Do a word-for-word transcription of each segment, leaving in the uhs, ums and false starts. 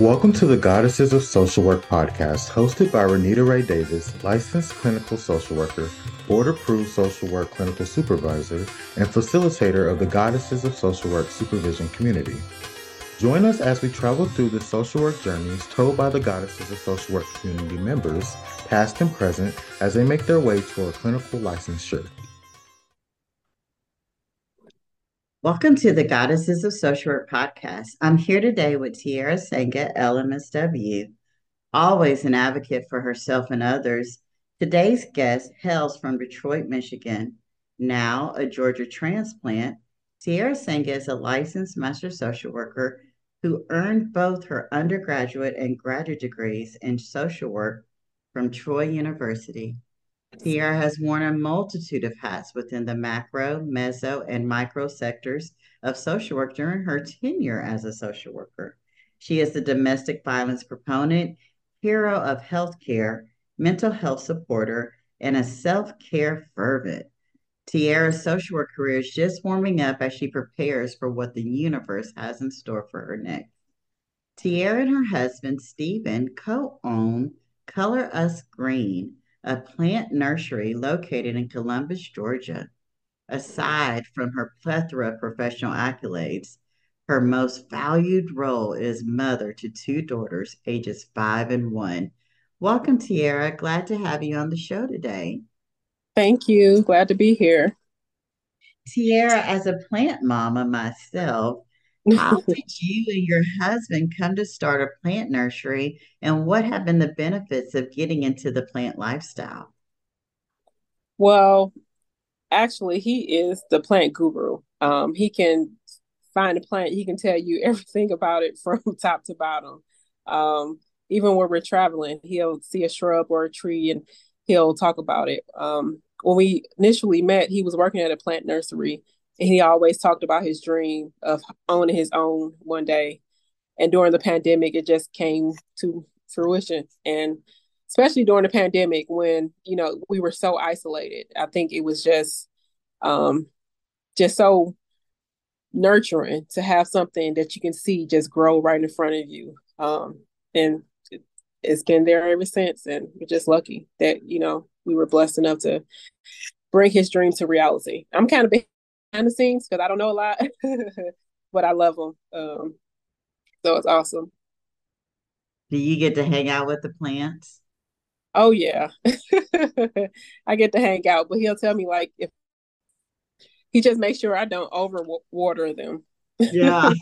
Welcome to the Goddesses of Social Work Podcast, hosted by Renita Ray Davis, licensed clinical social worker, board-approved social work clinical supervisor, and facilitator of the Goddesses of Social Work Supervision community. Join us as we travel through the social work journeys told by the Goddesses of Social Work community members, past and present, as they make their way toward clinical licensure. Welcome to the Goddesses of Social Work podcast. I'm here today with Tiarra Sanga, L M S W, always an advocate for herself and others. Today's guest hails from Detroit, Michigan, now a Georgia transplant. Tiarra Sanga is a licensed master social worker who earned both her undergraduate and graduate degrees in social work from Troy University. Tiarra has worn a multitude of hats within the macro, meso, and micro sectors of social work during her tenure as a social worker. She is a domestic violence proponent, hero of healthcare, mental health supporter, and a self-care fervent. Tiarra's social work career is just warming up as she prepares for what the universe has in store for her next. Tiarra and her husband, Stephen, co-own Color Us Green, a plant nursery located in Columbus, Georgia. Aside from her plethora of professional accolades, her most valued role is mother to two daughters, ages five and one. Welcome, Tiarra. Glad to have you on the show today. Thank you. Glad to be here. Tiarra, as a plant mama myself, how did you and your husband come to start a plant nursery, and what have been the benefits of getting into the plant lifestyle? Well, actually, he is the plant guru. Um, he can find a plant. He can tell you everything about it from top to bottom. Um, even when we're traveling, he'll see a shrub or a tree and he'll talk about it. Um, when we initially met, he was working at a plant nursery. And he always talked about his dream of owning his own one day. And during the pandemic, it just came to fruition. And especially during the pandemic when, you know, we were so isolated, I think it was just, um, just so nurturing to have something that you can see just grow right in front of you. Um, and it's been there ever since. And we're just lucky that, you know, we were blessed enough to bring his dream to reality. I'm kind of big behind the scenes because I don't know a lot, but I love them. Um, so it's awesome. Do you get to hang out with the plants? Oh yeah, I get to hang out, but he'll tell me like if he just makes sure I don't overwater them. Yeah.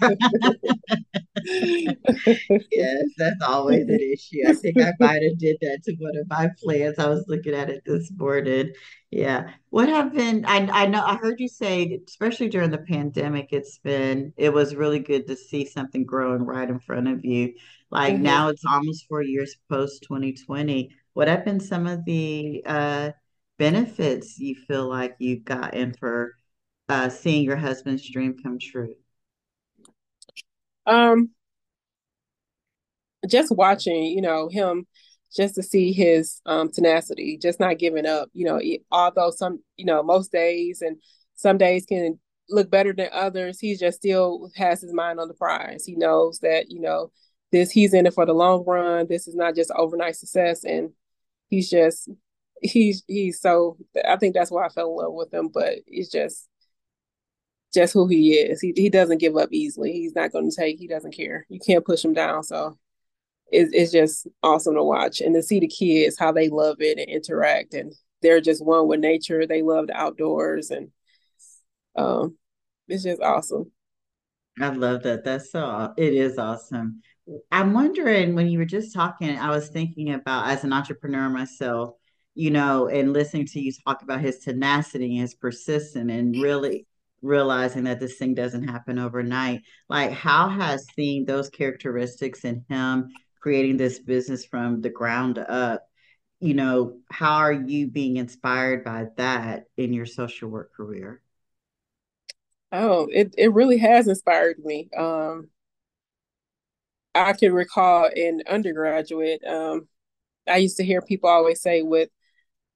Yes, that's always an issue. I think I might have did that to one of my plants. I was looking at it this morning. Yeah. What have been, I, I know I heard you say, especially during the pandemic, it's been, it was really good to see something growing right in front of you. Like mm-hmm. Now it's almost four years post twenty twenty. What have been some of the uh, benefits you feel like you've gotten for uh, seeing your husband's dream come true? Um, just watching, you know, him just to see his um, tenacity, just not giving up, you know, it, although some, you know, most days and some days can look better than others. He just still has his mind on the prize. He knows that, you know, this, he's in it for the long run. This is not just overnight success. And he's just, he's, he's so, I think that's why I fell in love with him, but it's just, just who he is. He he doesn't give up easily. He's not going to take, he doesn't care. You can't push him down. So it, it's just awesome to watch and to see the kids, how they love it and interact. And they're just one with nature. They love the outdoors. And um, it's just awesome. I love that. That's so, it is awesome. I'm wondering when you were just talking, I was thinking about as an entrepreneur myself, you know, and listening to you talk about his tenacity, his persistence, and really realizing that this thing doesn't happen overnight. Like, how has seeing those characteristics in him creating this business from the ground up, you know, how are you being inspired by that in your social work career? Oh, it, it really has inspired me. Um, I can recall in undergraduate, um, I used to hear people always say with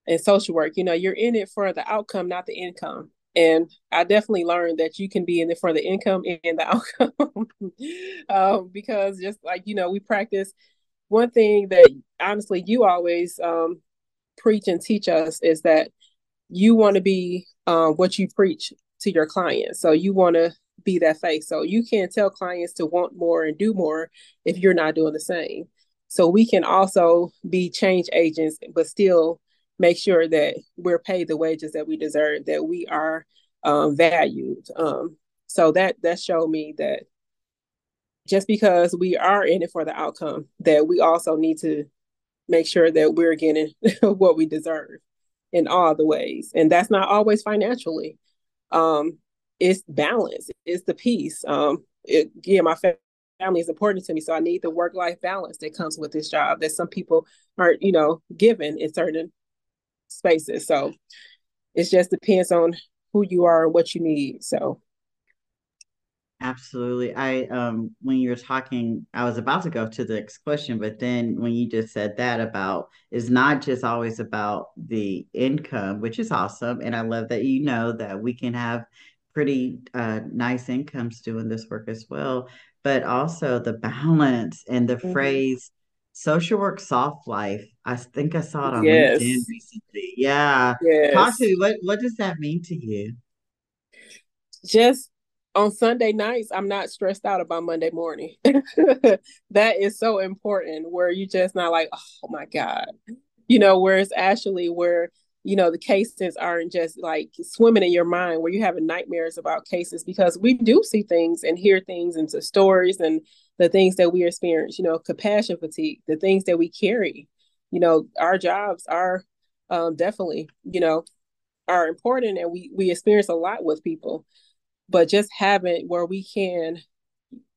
in social work, you know, you're in it for the outcome, not the income. And I definitely learned that you can be in it for the income and the outcome, um, because just like, you know, we practice one thing that honestly you always um, preach and teach us is that you want to be um, what you preach to your clients. So you want to be that face. So you can't tell clients to want more and do more if you're not doing the same. So we can also be change agents, but still make sure that we're paid the wages that we deserve, that we are um, valued. Um, so that that showed me that just because we are in it for the outcome, that we also need to make sure that we're getting what we deserve in all the ways. And that's not always financially. Um, it's balance. It's the peace. Um, it, yeah, my family is important to me, so I need the work-life balance that comes with this job that some people aren't, you know, given in certain spaces. So it just depends on who you are and what you need. So absolutely. I um when you were talking, I was about to go to the next question, but then when you just said that about it's not just always about the income, which is awesome. And I love that you know that we can have pretty uh nice incomes doing this work as well, but also the balance and the mm-hmm. phrase social work soft life. I think I saw it on yes. LinkedIn recently. Yeah. Yes. Talk to me, what, what does that mean to you? Just on Sunday nights, I'm not stressed out about Monday morning. That is so important, where you just not like, oh my God, you know, where it's actually where, you know, the cases aren't just like swimming in your mind, where you're having nightmares about cases, because we do see things and hear things and the stories and the things that we experience, you know, compassion fatigue, the things that we carry. You know, our jobs are um, definitely, you know, are important, and we, we experience a lot with people, but just having where we can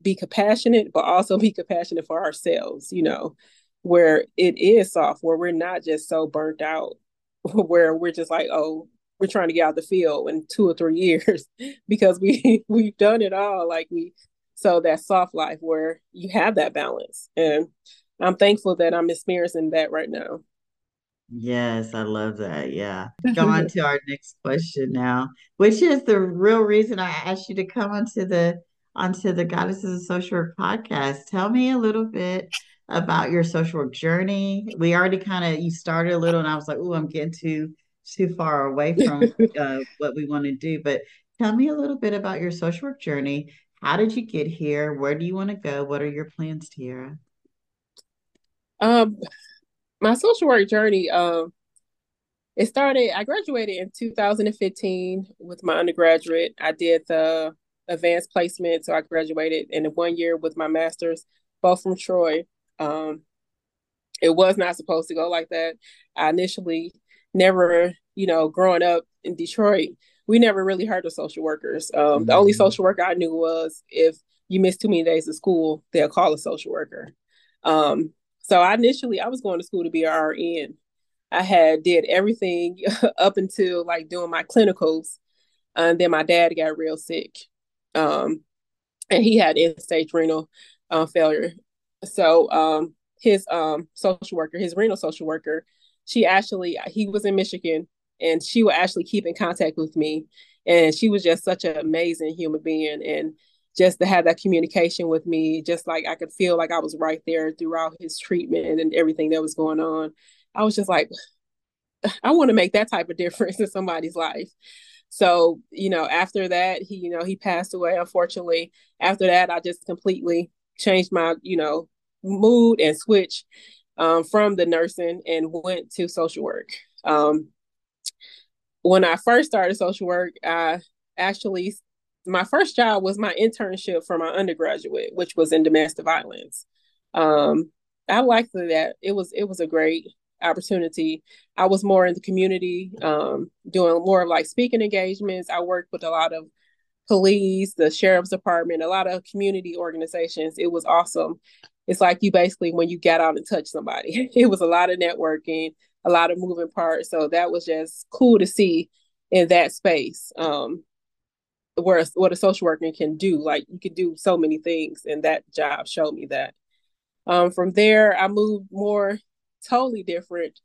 be compassionate, but also be compassionate for ourselves, you know, where it is soft, where we're not just so burnt out, where we're just like, oh, we're trying to get out the field in two or three years because we, we've done it all. Like we, so that soft life where you have that balance, and I'm thankful that I'm experiencing that right now. Yes, I love that. Yeah. Go on to our next question now, which is the real reason I asked you to come onto the onto the Goddesses of Social Work podcast. Tell me a little bit about your social work journey. We already kind of, you started a little, and I was like, oh, I'm getting too too far away from uh, what we want to do. But tell me a little bit about your social work journey. How did you get here? Where do you want to go? What are your plans, Tiarra? Um, my social work journey, um, it started, I graduated in two thousand fifteen with my undergraduate. I did the advanced placement. So I graduated in one year with my master's, both from Troy. Um, it was not supposed to go like that. I initially never, you know, growing up in Detroit, we never really heard of social workers. Um, mm-hmm. The only social worker I knew was if you miss too many days of school, they'll call a social worker. Um, So I initially, I was going to school to be a R N. I had did everything up until like doing my clinicals. And then my dad got real sick. Um, and he had end-stage renal uh, failure. So um, his um, social worker, his renal social worker, she actually, he was in Michigan, and she would actually keep in contact with me. And she was just such an amazing human being. And just to have that communication with me, just like I could feel like I was right there throughout his treatment and everything that was going on. I was just like, I want to make that type of difference in somebody's life. So, you know, after that, he, you know, he passed away, unfortunately. After that, I just completely changed my, you know, mood and switch um, from the nursing and went to social work. Um, when I first started social work, I actually my first job was my internship for my undergraduate, which was in domestic violence. Um, I liked that. It was it was a great opportunity. I was more in the community, um, doing more of like speaking engagements. I worked with a lot of police, the sheriff's department, a lot of community organizations. It was awesome. It's like you basically, when you got out and touched somebody, it was a lot of networking, a lot of moving parts. So that was just cool to see in that space. Um, where a, what a social worker can do. Like you could do so many things, and that job showed me that. Um, from there, I moved more totally different.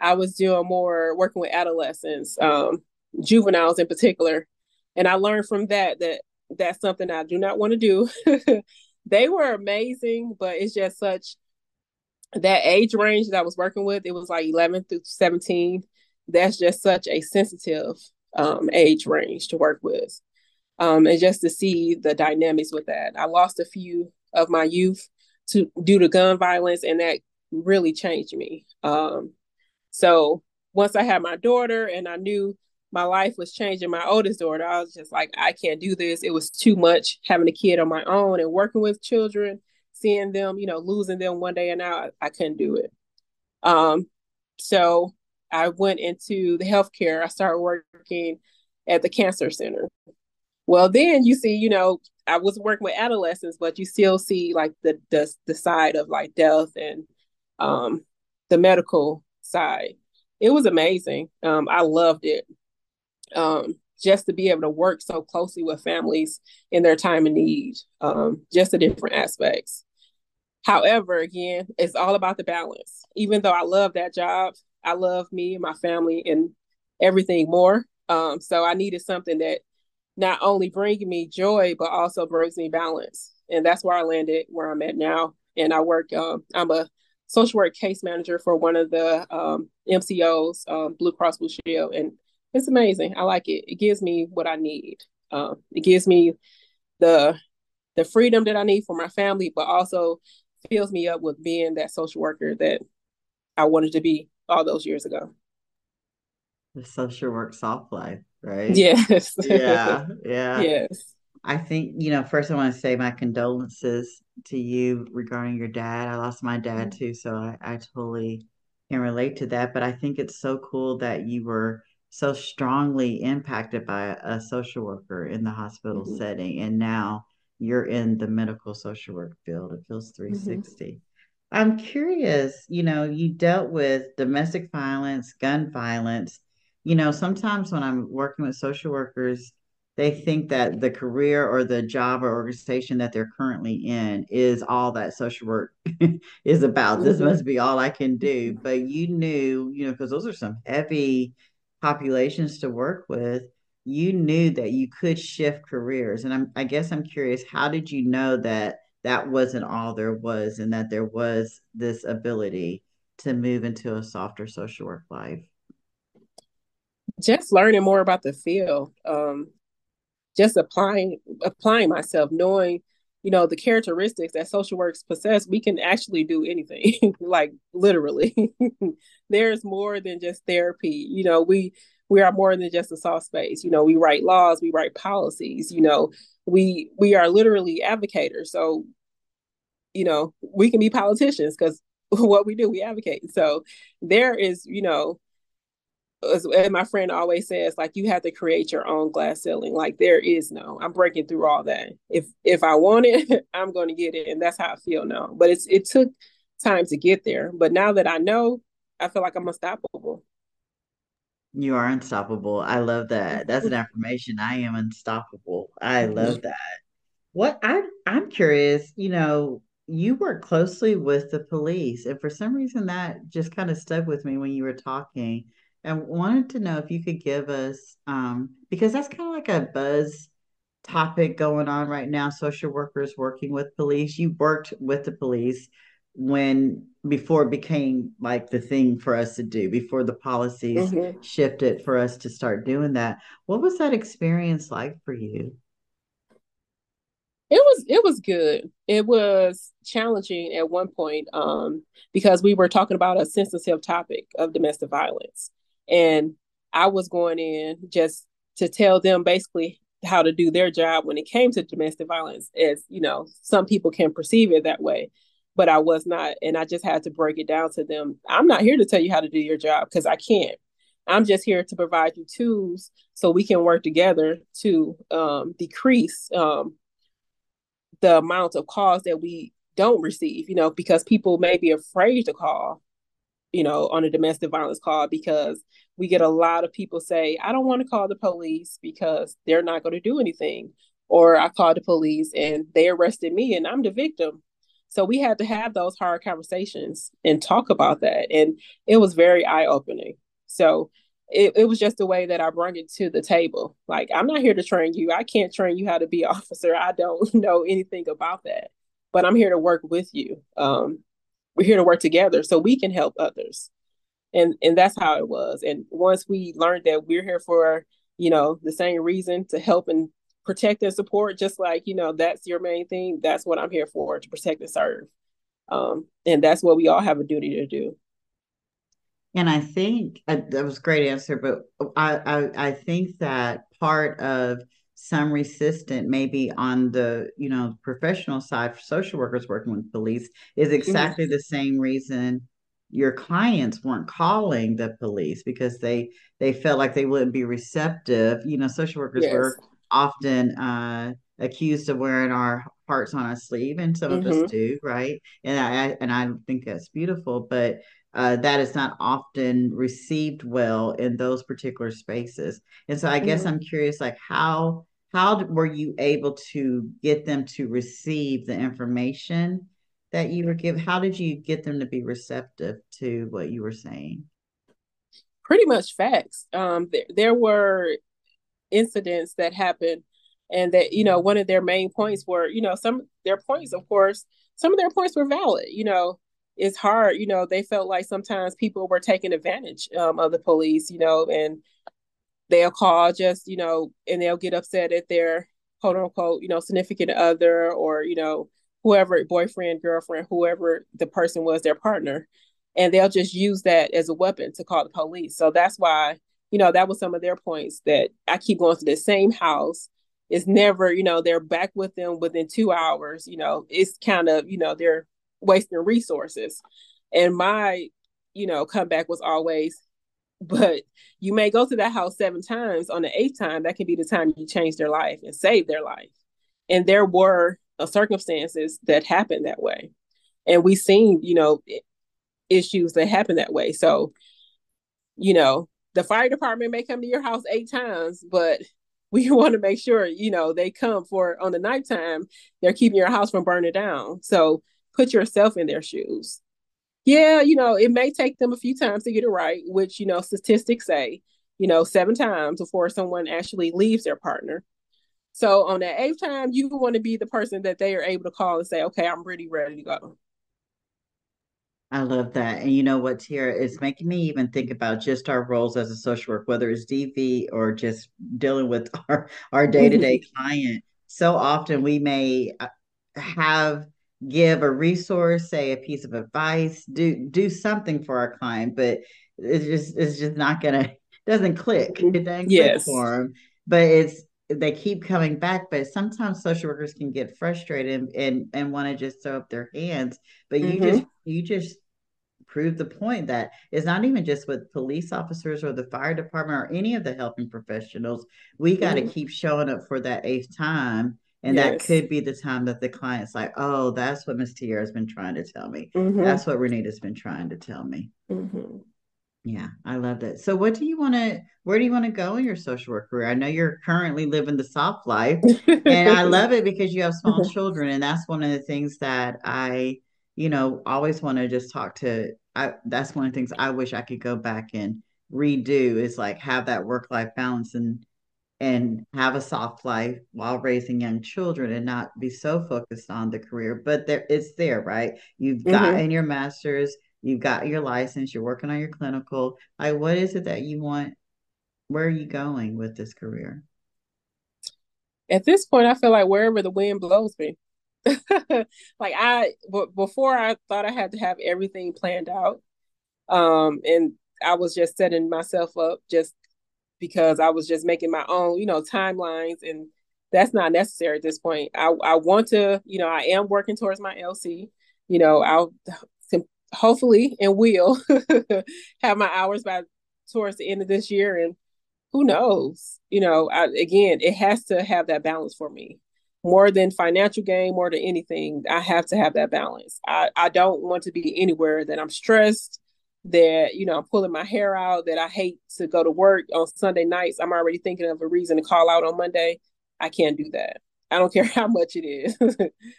I was doing more working with adolescents, um, juveniles in particular, And I learned from that, that that's something I do not want to do. They were amazing, but it's just such that age range that I was working with. It was like eleven through seventeen. That's just such a sensitive um, age range to work with. Um, and just to see the dynamics with that. I lost a few of my youth to due to gun violence, and that really changed me. Um, so once I had my daughter and I knew my life was changing, my oldest daughter, I was just like, I can't do this. It was too much having a kid on my own and working with children, seeing them, you know, losing them one day and out. I, I couldn't do it. Um, so I went into the healthcare. I started working at the cancer center. Well, then you see, you know, I was working with adolescents, but you still see like the the, the side of like death and um, the medical side. It was amazing. Um, I loved it. Um, just to be able to work so closely with families in their time of need, um, just the different aspects. However, again, it's all about the balance. Even though I love that job, I love me and my family and everything more. Um, so I needed something that not only bringing me joy, but also brings me balance. And that's where I landed where I'm at now. And I work, um, I'm a social work case manager for one of the um, M C Os, um, Blue Cross Blue Shield. And it's amazing. I like it. It gives me what I need. Um, it gives me the the freedom that I need for my family, but also fills me up with being that social worker that I wanted to be all those years ago. The social work soft life. Right. Yes. Yeah. Yeah. Yes. I think, you know, first I want to say my condolences to you regarding your dad. I lost my dad too. So I, I totally can relate to that. But I think it's so cool that you were so strongly impacted by a social worker in the hospital mm-hmm. setting. And now you're in the medical social work field. It feels three sixty. Mm-hmm. I'm curious, you know, you dealt with domestic violence, gun violence. You know, sometimes when I'm working with social workers, they think that the career or the job or organization that they're currently in is all that social work is about. This must be all I can do. But you knew, you know, because those are some heavy populations to work with. You knew that you could shift careers. And I'm, I guess I'm curious, how did you know that that wasn't all there was and that there was this ability to move into a softer social work life? Just learning more about the field, um, just applying applying myself, knowing, you know, the characteristics that social works possess, we can actually do anything, like literally. There's more than just therapy. You know, we we are more than just a soft space. You know, we write laws, we write policies, you know, we we are literally advocators. So, you know, we can be politicians because what we do, we advocate. So there is, you know, as my friend always says, like, you have to create your own glass ceiling. Like, there is no, I'm breaking through all that. If if I want it, I'm going to get it. And that's how I feel now. But it's it took time to get there. But now that I know, I feel like I'm unstoppable. You are unstoppable. I love that. That's an affirmation. I am unstoppable. I love that. What I, I'm curious, you know, you work closely with the police. And for some reason, that just kind of stuck with me when you were talking. I wanted to know if you could give us, um, because that's kind of like a buzz topic going on right now, social workers working with police. You worked with the police when, before it became like the thing for us to do, before the policies mm-hmm. shifted for us to start doing that. What was that experience like for you? It was, it was good. It was challenging at one point um, because we were talking about a sensitive topic of domestic violence. And I was going in just to tell them basically how to do their job when it came to domestic violence, as, you know, some people can perceive it that way, but I was not. And I just had to break it down to them. I'm not here to tell you how to do your job because I can't. I'm just here to provide you tools so we can work together to um, decrease um, the amount of calls that we don't receive, you know, because people may be afraid to call, you know, on a domestic violence call, because we get a lot of people say, I don't want to call the police because they're not going to do anything. Or I called the police and they arrested me and I'm the victim. So we had to have those hard conversations and talk about that. And it was very eye-opening. So it, it was just the way that I brought it to the table. Like, I'm not here to train you. I can't train you how to be an officer. I don't know anything about that, but I'm here to work with you. Um, we're here to work together so we can help others. And and that's how it was. And once we learned that we're here for, you know, the same reason, to help and protect and support, just like, you know, that's your main thing. That's what I'm here for, to protect and serve. Um, and that's what we all have a duty to do. And I think uh, that was a great answer, but I, I I think that part of some resistance maybe on the, you know, professional side for social workers working with police is exactly mm-hmm. the same reason your clients weren't calling the police, because they they felt like they wouldn't be receptive. You know, social workers yes. were often uh, accused of wearing our hearts on our sleeve, and some mm-hmm. of us do, right? And I and I think that's beautiful, but uh, that is not often received well in those particular spaces. And so I mm-hmm. guess I'm curious, like how how were you able to get them to receive the information that you were given? How did you get them to be receptive to what you were saying? Pretty much facts. Um, th- there were incidents that happened, and that, you know, one of their main points were, you know, some their points, of course, some of their points were valid. You know, it's hard, you know, they felt like sometimes people were taking advantage um, of the police, you know, and they'll call just, you know, and they'll get upset at their quote unquote, you know, significant other, or, you know, whoever, boyfriend, girlfriend, whoever the person was, their partner, and they'll just use that as a weapon to call the police. So that's why, you know, that was some of their points, that I keep going to the same house. It's never, you know, they're back with them within two hours. You know, it's kind of, you know, they're wasting resources. And my, you know, comeback was always, but you may go to that house seven times. On the eighth time, that can be the time you change their life and save their life. And there were of circumstances that happened that way. And we seen, you know, issues that happen that way. So, you know, the fire department may come to your house eight times, but we want to make sure, you know, they come for on the nighttime, they're keeping your house from burning down. So put yourself in their shoes. Yeah, you know, it may take them a few times to get it right, which, you know, statistics say, you know, seven times before someone actually leaves their partner. So on that eighth time, you want to be the person that they are able to call and say, okay, I'm really ready to go. I love that. And you know what, Tiarra, it's making me even think about just our roles as a social worker, whether it's D V or just dealing with our, our day-to-day client. So often we may have, give a resource, say a piece of advice, do do something for our client, but it's just, it's just not going to, doesn't click. It doesn't yes. click for them. But it's, they keep coming back, but sometimes social workers can get frustrated and and, and want to just throw up their hands. But you mm-hmm. just you just prove the point that it's not even just with police officers or the fire department or any of the helping professionals. We got to mm-hmm. keep showing up for that eighth time. And yes. that could be the time that the client's like, oh, that's what Miz Tiarra has been trying to tell me. Mm-hmm. That's what Renita's been trying to tell me. Mm-hmm. Yeah, I love that. So what do you want to, where do you want to go in your social work career? I know you're currently living the soft life and I love it because you have small children. And that's one of the things that I, you know, always want to just talk to. I, that's one of the things I wish I could go back and redo, is like have that work-life balance and, and have a soft life while raising young children and not be so focused on the career, but there it's there, right? You've mm-hmm. gotten your master's. You've got your license, you're working on your clinical. Like, what is it that you want? Where are you going with this career? At this point, I feel like wherever the wind blows me. Like I, b- before I thought I had to have everything planned out. Um, and I was just setting myself up just because I was just making my own, you know, timelines, and that's not necessary at this point. I, I want to, you know, I am working towards my L C, you know, I'll, hopefully and will have my hours by towards the end of this year. And who knows, you know, I, again, it has to have that balance for me more than financial gain, more than anything. I have to have that balance. I, I don't want to be anywhere that I'm stressed, that, you know, I'm pulling my hair out, that I hate to go to work on Sunday nights. I'm already thinking of a reason to call out on Monday. I can't do that. I don't care how much it is.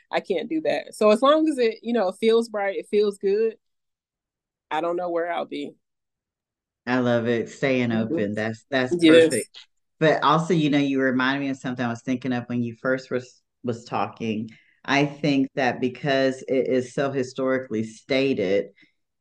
I can't do that. So as long as it, you know, feels right, it feels good, I don't know where I'll be. I love it. Staying open. That's that's yes. perfect. But also, you know, you reminded me of something I was thinking of when you first was, was talking. I think that because it is so historically stated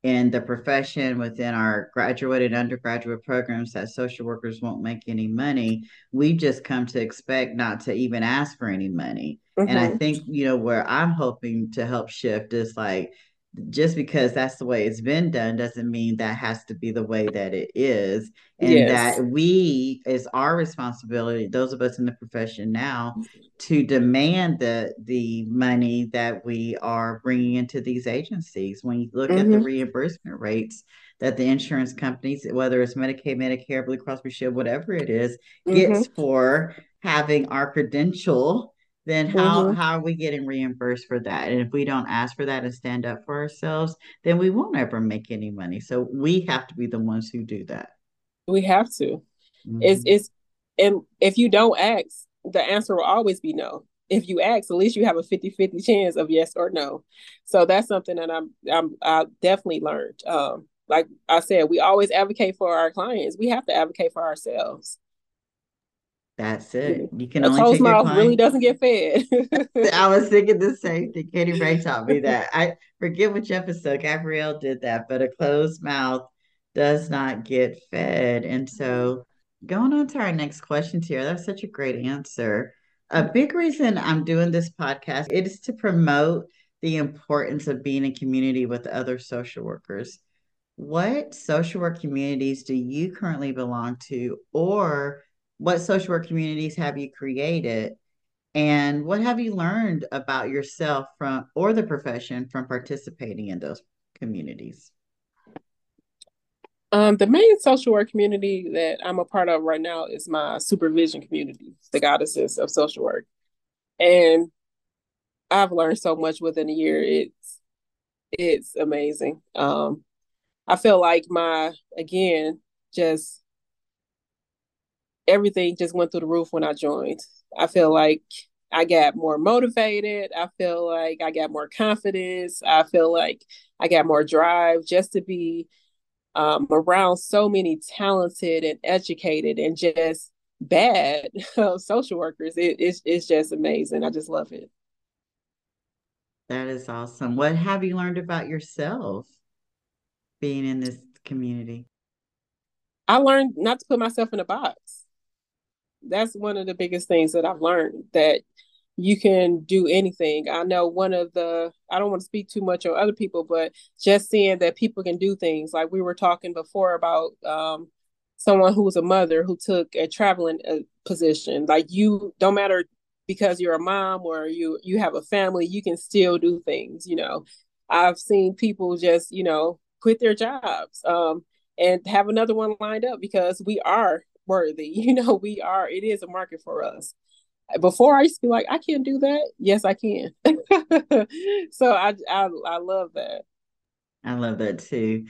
in the profession within our graduate and undergraduate programs that social workers won't make any money, we've just come to expect not to even ask for any money. Mm-hmm. And I think, you know, where I'm hoping to help shift is like, just because that's the way it's been done doesn't mean that has to be the way that it is. And yes. that we, it's our responsibility, those of us in the profession now, to demand the, the money that we are bringing into these agencies. When you look mm-hmm. at the reimbursement rates that the insurance companies, whether it's Medicaid, Medicare, Blue Cross Blue Shield, whatever it is, mm-hmm. gets for having our credential, then how, mm-hmm. how are we getting reimbursed for that? And if we don't ask for that and stand up for ourselves, then we won't ever make any money. So we have to be the ones who do that. We have to. Mm-hmm. It's, it's, and if you don't ask, the answer will always be no. If you ask, at least you have a fifty-fifty chance of yes or no. So that's something that I'm, I'm, I definitely learned. Um, like I said, we always advocate for our clients. We have to advocate for ourselves. That's it. You can a only closed mouth really doesn't get fed. I was thinking the same thing. Katie Ray taught me that. I forget which episode Gabrielle did that, but a closed mouth does not get fed. And so going on to our next question, Tiarra, that's such a great answer. A big reason I'm doing this podcast is to promote the importance of being in community with other social workers. What social work communities do you currently belong to, or what social work communities have you created, and what have you learned about yourself from, or the profession, from participating in those communities? Um, the main social work community that I'm a part of right now is my supervision community, the Goddesses of Social Work. And I've learned so much within a year. It's, it's amazing. Um, I feel like my, again, just everything just went through the roof when I joined. I feel like I got more motivated. I feel like I got more confidence. I feel like I got more drive just to be um, around so many talented and educated and just bad social workers. It, it's, it's just amazing. I just love it. That is awesome. What have you learned about yourself being in this community? I learned not to put myself in a box. That's one of the biggest things that I've learned, that you can do anything. I know one of the, I don't want to speak too much on other people, but just seeing that people can do things. Like we were talking before about um, someone who was a mother who took a traveling uh, position. Like you don't matter because you're a mom or you, you have a family, you can still do things. You know, I've seen people just, you know, quit their jobs um, and have another one lined up because we are worthy. You know, we are, it is a market for us. Before I used to be like, I can't do that. Yes, I can. So I, I I love that. I love that too.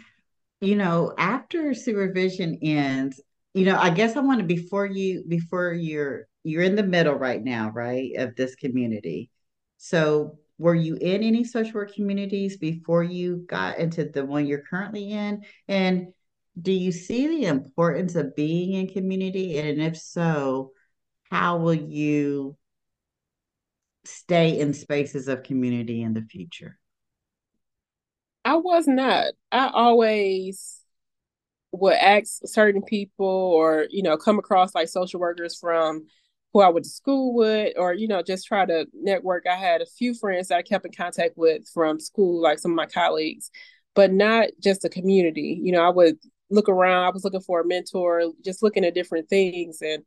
You know, after supervision ends, you know, I guess I want to, before you, before you're, you're in the middle right now, right, of this community. So were you in any social work communities before you got into the one you're currently in? And do you see the importance of being in community? And if so, how will you stay in spaces of community in the future? I was not. I always would ask certain people or, you know, come across like social workers from who I went to school with, or, you know, just try to network. I had a few friends that I kept in contact with from school, like some of my colleagues, but not just a community. You know, I would look around, I was looking for a mentor, just looking at different things, and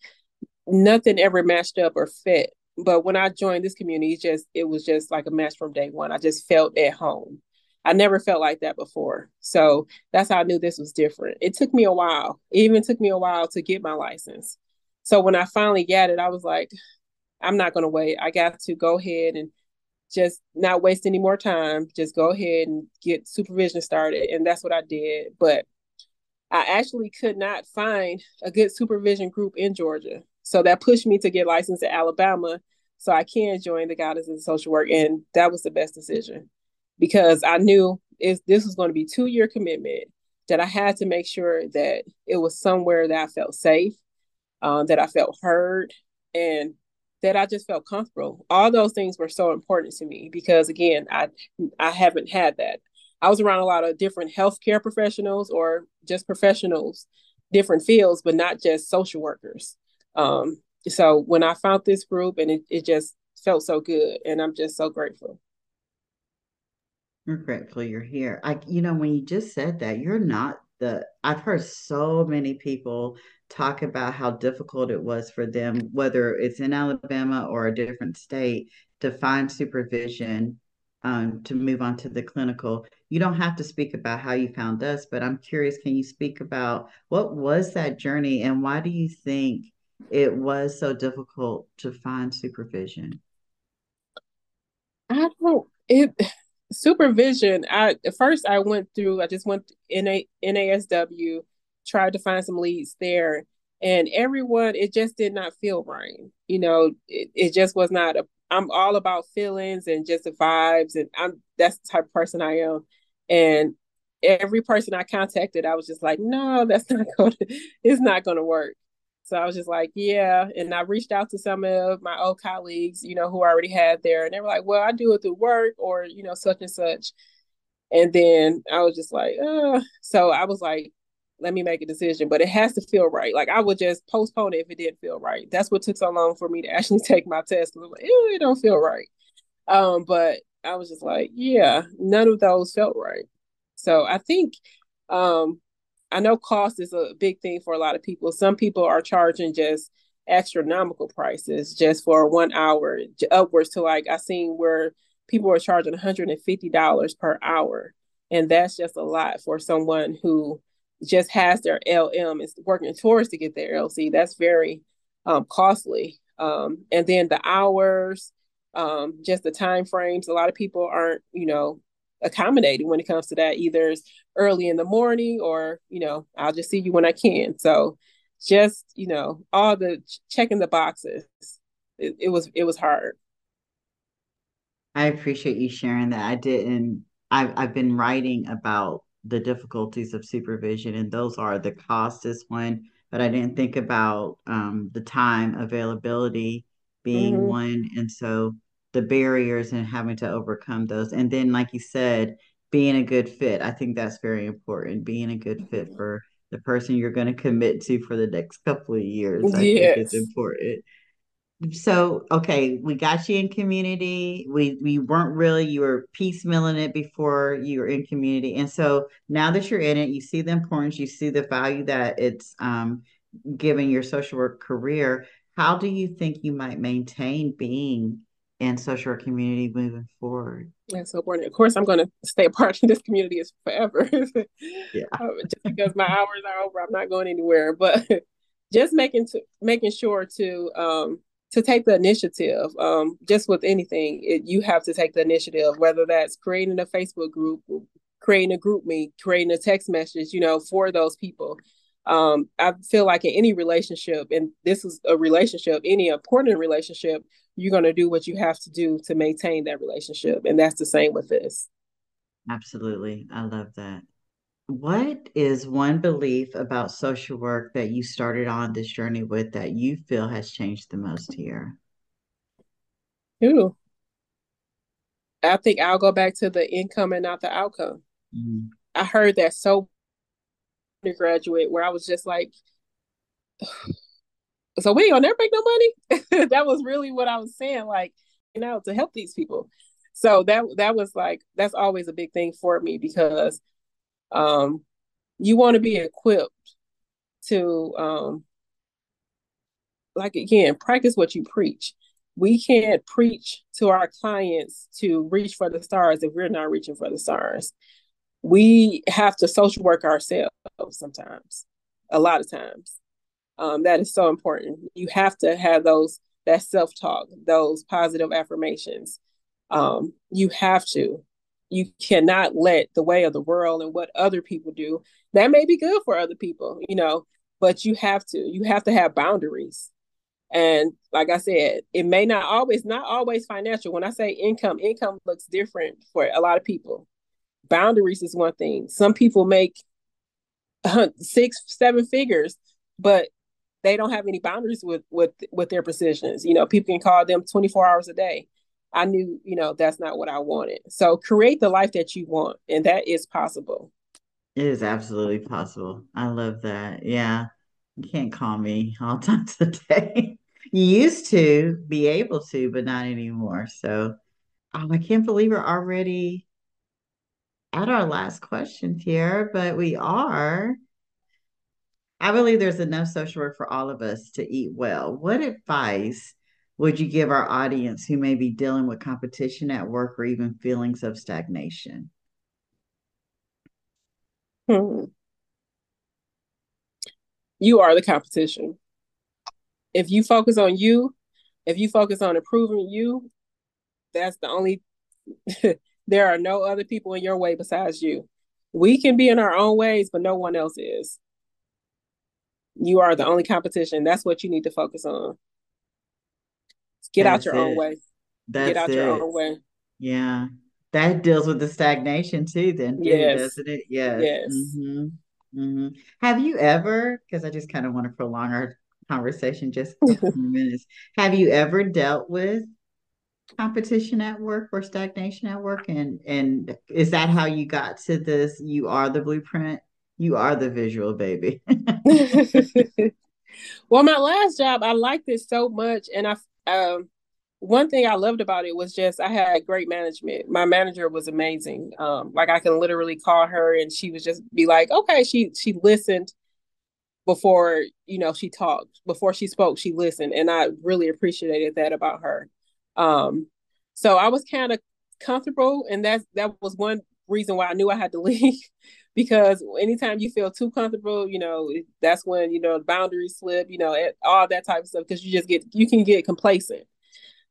nothing ever matched up or fit. But when I joined this community, it just it was just like a match from day one. I just felt at home. I never felt like that before. So that's how I knew this was different. It took me a while. It even took me a while to get my license. So when I finally got it, I was like, I'm not going to wait. I got to go ahead and just not waste any more time. Just go ahead and get supervision started. And that's what I did. But I actually could not find a good supervision group in Georgia. So that pushed me to get licensed in Alabama so I can join the Goddesses of Social Work. And that was the best decision because I knew it, this was going to be a two year commitment. that I had to make sure that it was somewhere that I felt safe, um, that I felt heard, and that I just felt comfortable. All those things were so important to me because, again, I I haven't had that. I was around a lot of different healthcare professionals or just professionals, different fields, but not just social workers. Um, so when I found this group, and it, it just felt so good, and I'm just so grateful. I'm grateful you're here. I, you know, when you just said that, you're not the, I've heard so many people talk about how difficult it was for them, whether it's in Alabama or a different state, to find supervision, um, to move on to the clinical. You don't have to speak about how you found us, but I'm curious, can you speak about what was that journey and why do you think it was so difficult to find supervision? I don't, it, supervision, I, at first I went through, I just went to N A S W, tried to find some leads there, and everyone, it just did not feel right. You know, it, it just was not a, I'm all about feelings and just the vibes, and I'm that's the type of person I am. And every person I contacted, I was just like, no, that's not going to, it's not going to work. So I was just like, yeah. And I reached out to some of my old colleagues, you know, who I already had there, and they were like, well, I do it through work or, you know, such and such. And then I was just like, oh, so I was like, let me make a decision, but it has to feel right. Like I would just postpone it if it didn't feel right. That's what took so long for me to actually take my test. I'm like, ew, it don't feel right. Um, but I was just like, yeah, none of those felt right. So I think, um, I know cost is a big thing for a lot of people. Some people are charging just astronomical prices just for one hour upwards to, like, I seen where people are charging one hundred fifty dollars per hour. And that's just a lot for someone who just has their L M is working towards to get their L C. That's very um, costly. Um, and then the hours, um, just the time frames. A lot of people aren't, you know, accommodated when it comes to that. Either it's early in the morning or, you know, I'll just see you when I can. So just, you know, all the checking the boxes. It, it was it was hard. I appreciate you sharing that. I didn't. I've I've been writing about the difficulties of supervision, and those are the cost is one, but I didn't think about um, the time availability being mm-hmm. one, and so the barriers and having to overcome those. And then, like you said, being a good fit. I think that's very important, being a good fit for the person you're going to commit to for the next couple of years. I yes. think it's important. So, okay, we got you in community. We we weren't really, you were piecemealing it before you were in community. And so now that you're in it, you see the importance, you see the value that it's um, giving your social work career. How do you think you might maintain being in social work community moving forward? That's so important. Of course, I'm going to stay a part of this community forever. Yeah. um, just because my hours are over, I'm not going anywhere. But just making to, making sure to... Um, to take the initiative, um, just with anything, it, you have to take the initiative, whether that's creating a Facebook group, creating a group meet, creating a text message, you know, for those people. Um, I feel like in any relationship, and this is a relationship, any important relationship, you're going to do what you have to do to maintain that relationship. And that's the same with this. Absolutely. I love that. What is one belief about social work that you started on this journey with that you feel has changed the most here? Ooh. I think I'll go back to the income and not the outcome. Mm-hmm. I heard that so undergraduate where I was just like, so we ain't gonna never make no money? That was really what I was saying, like, you know, to help these people. So that that was like, that's always a big thing for me because Um, you want to be equipped to, um, like, again, practice what you preach. We can't preach to our clients to reach for the stars if we're not reaching for the stars. We have to social work ourselves sometimes, a lot of times. Um, that is so important. You have to have those, that self-talk, those positive affirmations. Um, you have to. You cannot let the way of the world and what other people do, that may be good for other people, you know, but you have to, you have to have boundaries. And like I said, it may not always, not always financial. When I say income, income looks different for a lot of people. Boundaries is one thing. Some people make six, seven figures, but they don't have any boundaries with, with, with their positions. You know, people can call them twenty-four hours a day. I knew, you know, that's not what I wanted. So create the life that you want. And that is possible. It is absolutely possible. I love that. Yeah. You can't call me all times a day. You used to be able to, but not anymore. So um, I can't believe we're already at our last question, Tiarra, but we are. I believe there's enough social work for all of us to eat well. What advice would you give our audience who may be dealing with competition at work or even feelings of stagnation? Hmm. You are the competition. If you focus on you, if you focus on improving you, that's the only, there are no other people in your way besides you. We can be in our own ways, but no one else is. You are the only competition. That's what you need to focus on. Get out your own way. Get out your own way. Yeah. That deals with the stagnation too, then, yes. Doesn't it? Yes. Yes. Mm-hmm. Mm-hmm. Have you ever, because I just kind of want to prolong our conversation just a couple minutes, have you ever dealt with competition at work or stagnation at work? And, and is that how you got to this? You are the blueprint. You are the visual baby. Well, my last job, I liked it so much. And I, um, one thing I loved about it was just I had great management. My manager was amazing. Um, like I can literally call her and she would just be like, okay, she, she listened before, you know, she talked, before she spoke, she listened. And I really appreciated that about her. Um, so I was kind of comfortable, and that's, that was one reason why I knew I had to leave. Because anytime you feel too comfortable, you know, that's when, you know, boundaries slip, you know, all that type of stuff, because you just get, you can get complacent.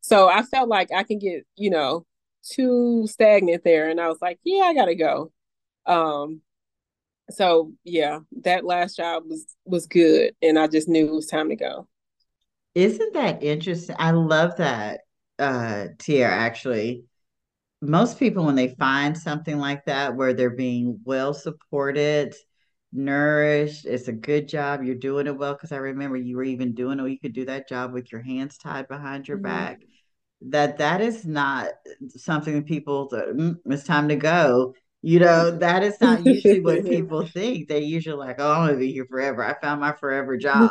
So I felt like I can get, you know, too stagnant there. And I was like, yeah, I got to go. Um, so, yeah, that last job was was good. And I just knew it was time to go. Isn't that interesting? I love that, uh, Tiarra, actually. Most people, when they find something like that, where they're being well supported, nourished, it's a good job, you're doing it well. Because I remember you were even doing, oh, you could do that job with your hands tied behind your mm-hmm. back. That that is not something people, mm, it's time to go. You know, that is not usually what people think. They usually like, oh, I'm going to be here forever. I found my forever job.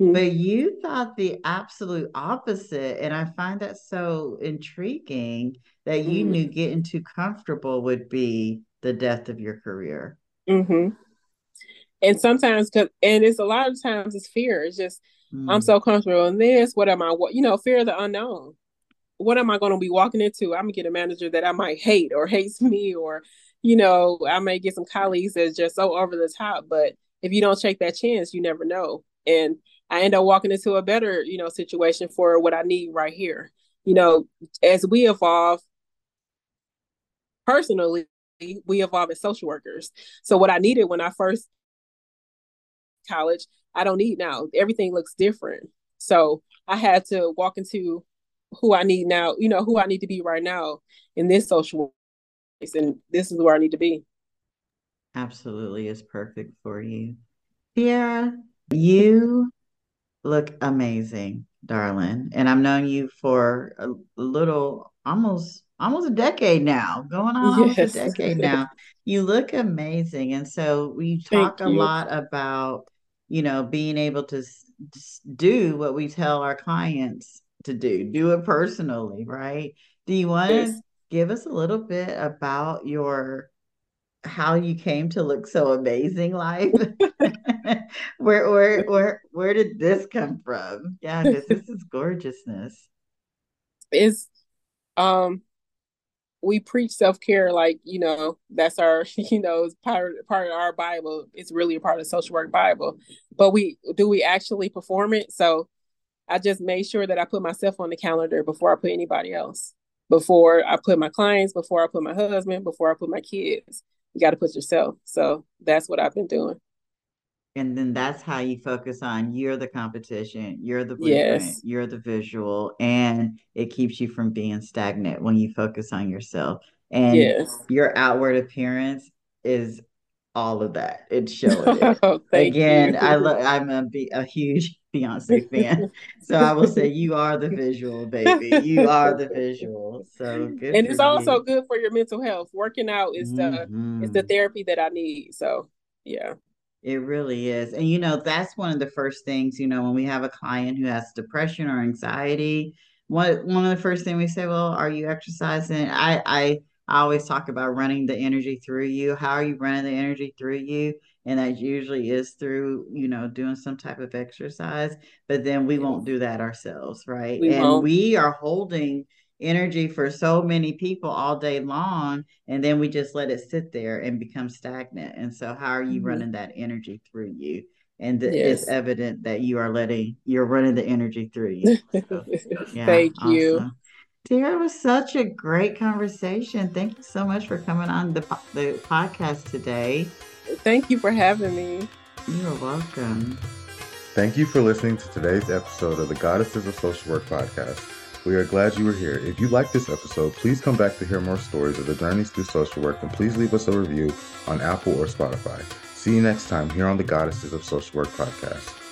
But you thought the absolute opposite. And I find that so intriguing that you mm-hmm. knew getting too comfortable would be the death of your career. Mm-hmm. And sometimes, cause, and it's a lot of times it's fear. It's just, mm-hmm. I'm so comfortable in this. What am I, you know, fear of the unknown. What am I going to be walking into? I'm going to get a manager that I might hate or hates me, or, you know, I may get some colleagues that's just so over the top, but if you don't take that chance, you never know. And I end up walking into a better, you know, situation for what I need right here. You know, as we evolve personally, we evolve as social workers. So what I needed when I first college, I don't need now. Everything looks different. So I had to walk into who I need now, you know, who I need to be right now in this social and this is where I need to be. Absolutely. It's perfect for you. Tiarra, you look amazing, darling. And I've known you for a little, almost, almost a decade now, going on almost yes. a decade now. You look amazing. And so we talk Thank a you. lot about, you know, being able to do what we tell our clients to do, do it personally, right? Do you want yes. to give us a little bit about your, how you came to look so amazing life? where, where, where, where did this come from? Yeah. Cause this is gorgeousness. It's, um, we preach self-care, like, you know, that's our, you know, it's part, part of our Bible. It's really a part of the social work Bible, but we, do we actually perform it? So I just made sure that I put myself on the calendar before I put anybody else. Before I put my clients, before I put my husband, before I put my kids, you got to put yourself. So that's what I've been doing. And then that's how you focus on you're the competition, you're the blueprint, yes. you're the visual, and it keeps you from being stagnant when you focus on yourself. And yes. your outward appearance is all of that. It showed it. Oh, again, you. I lo- I'm a, be- a huge Beyonce fan. So I will say you are the visual, baby. You are the visual. So good. And it's also you. good for your mental health. Working out is mm-hmm. the, it's the therapy that I need. So yeah. It really is. And, you know, that's one of the first things, you know, when we have a client who has depression or anxiety, one, one of the first things we say, well, are you exercising? I, I, I always talk about running the energy through you. How are you running the energy through you? And that usually is through, you know, doing some type of exercise, but then we won't do that ourselves. Right. We and won't. We are holding energy for so many people all day long, and then we just let it sit there and become stagnant. And so how are you mm-hmm. running that energy through you? And th- yes. it's evident that you are letting you're running the energy through you. So, yeah, thank awesome. you, Tiarra. It was such a great conversation. Thank you so much for coming on the, the podcast today. Thank you for having me. You're welcome. Thank you for listening to today's episode of the Goddesses of Social Work podcast. We are glad you were here. If you like this episode, please come back to hear more stories of the journeys through social work, and please leave us a review on Apple or Spotify. See you next time here on the Goddesses of Social Work podcast.